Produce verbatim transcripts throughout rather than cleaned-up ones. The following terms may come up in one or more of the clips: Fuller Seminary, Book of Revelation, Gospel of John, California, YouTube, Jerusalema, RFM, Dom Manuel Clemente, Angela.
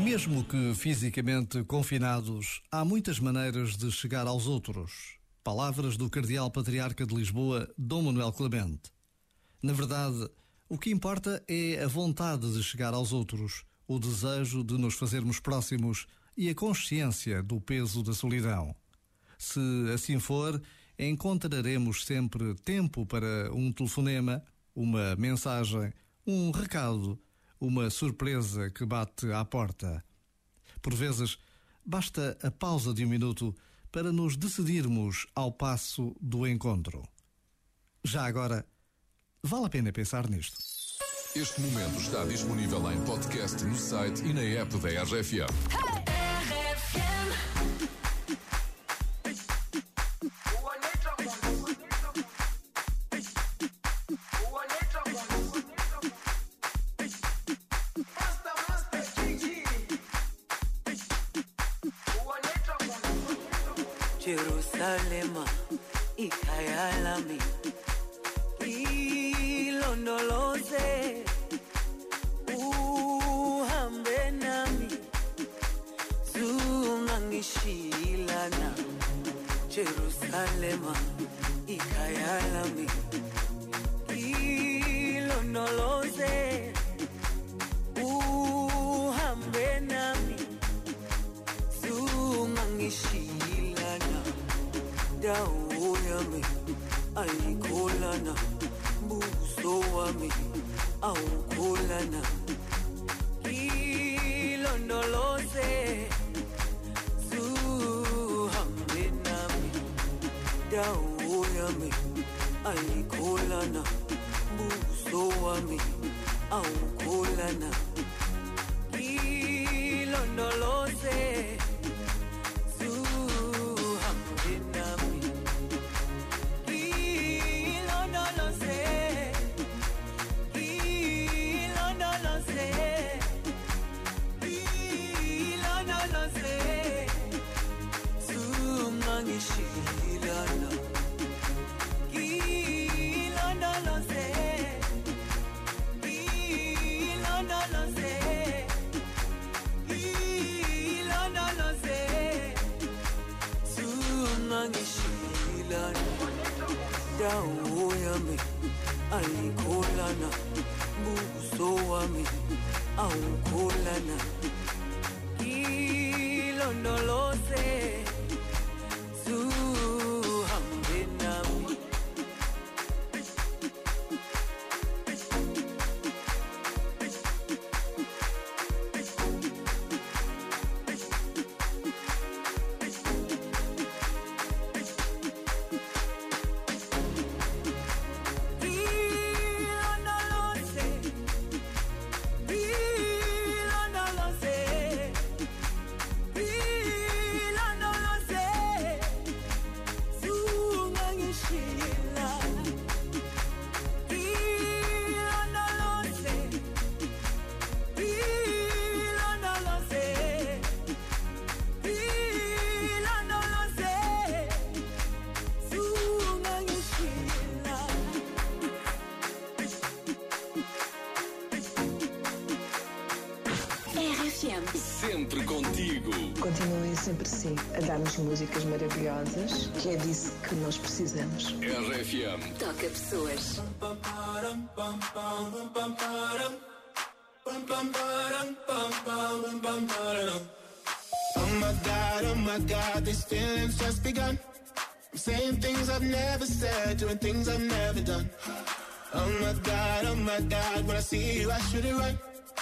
Mesmo que fisicamente confinados, há muitas maneiras de chegar aos outros. Palavras do Cardeal Patriarca de Lisboa, Dom Manuel Clemente. Na verdade, o que importa é a vontade de chegar aos outros, o desejo de nos fazermos próximos e a consciência do peso da solidão. Se assim for, encontraremos sempre tempo para um telefonema, uma mensagem, um recado, uma surpresa que bate à porta. Por vezes, basta a pausa de um minuto para nos decidirmos ao passo do encontro. Já agora, vale a pena pensar nisto. Este momento está disponível em podcast no site e na app da R F M. Hey! Jerusalema ikayalami ilondoloze, uhambe nami, zungangishilana. Jerusalema ikayalami ilondoloze, uhambe nami, zungangishilana. Dawo yami aikolana, buso wami aukolana, ilondoloze zuhambe nami. Dawo yami aikolana, buso wami aukolana, ilondoloze. Dawo yami aikolana, buso wami aukolana, ilondoloze zuhambe nami. Sempre contigo. Continuem sempre sim a dar-nos músicas maravilhosas, que é disso que nós precisamos. R F M toca pessoas. Oh my God, oh my God, these feelings just begun. I'm saying things I've never said, doing things I've never done. Oh my God, oh my God, when I see you I should it right.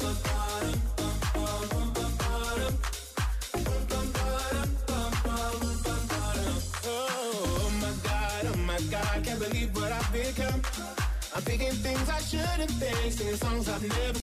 bum, bum. Can't believe what I've become. I'm thinking things I shouldn't think, singing songs I've never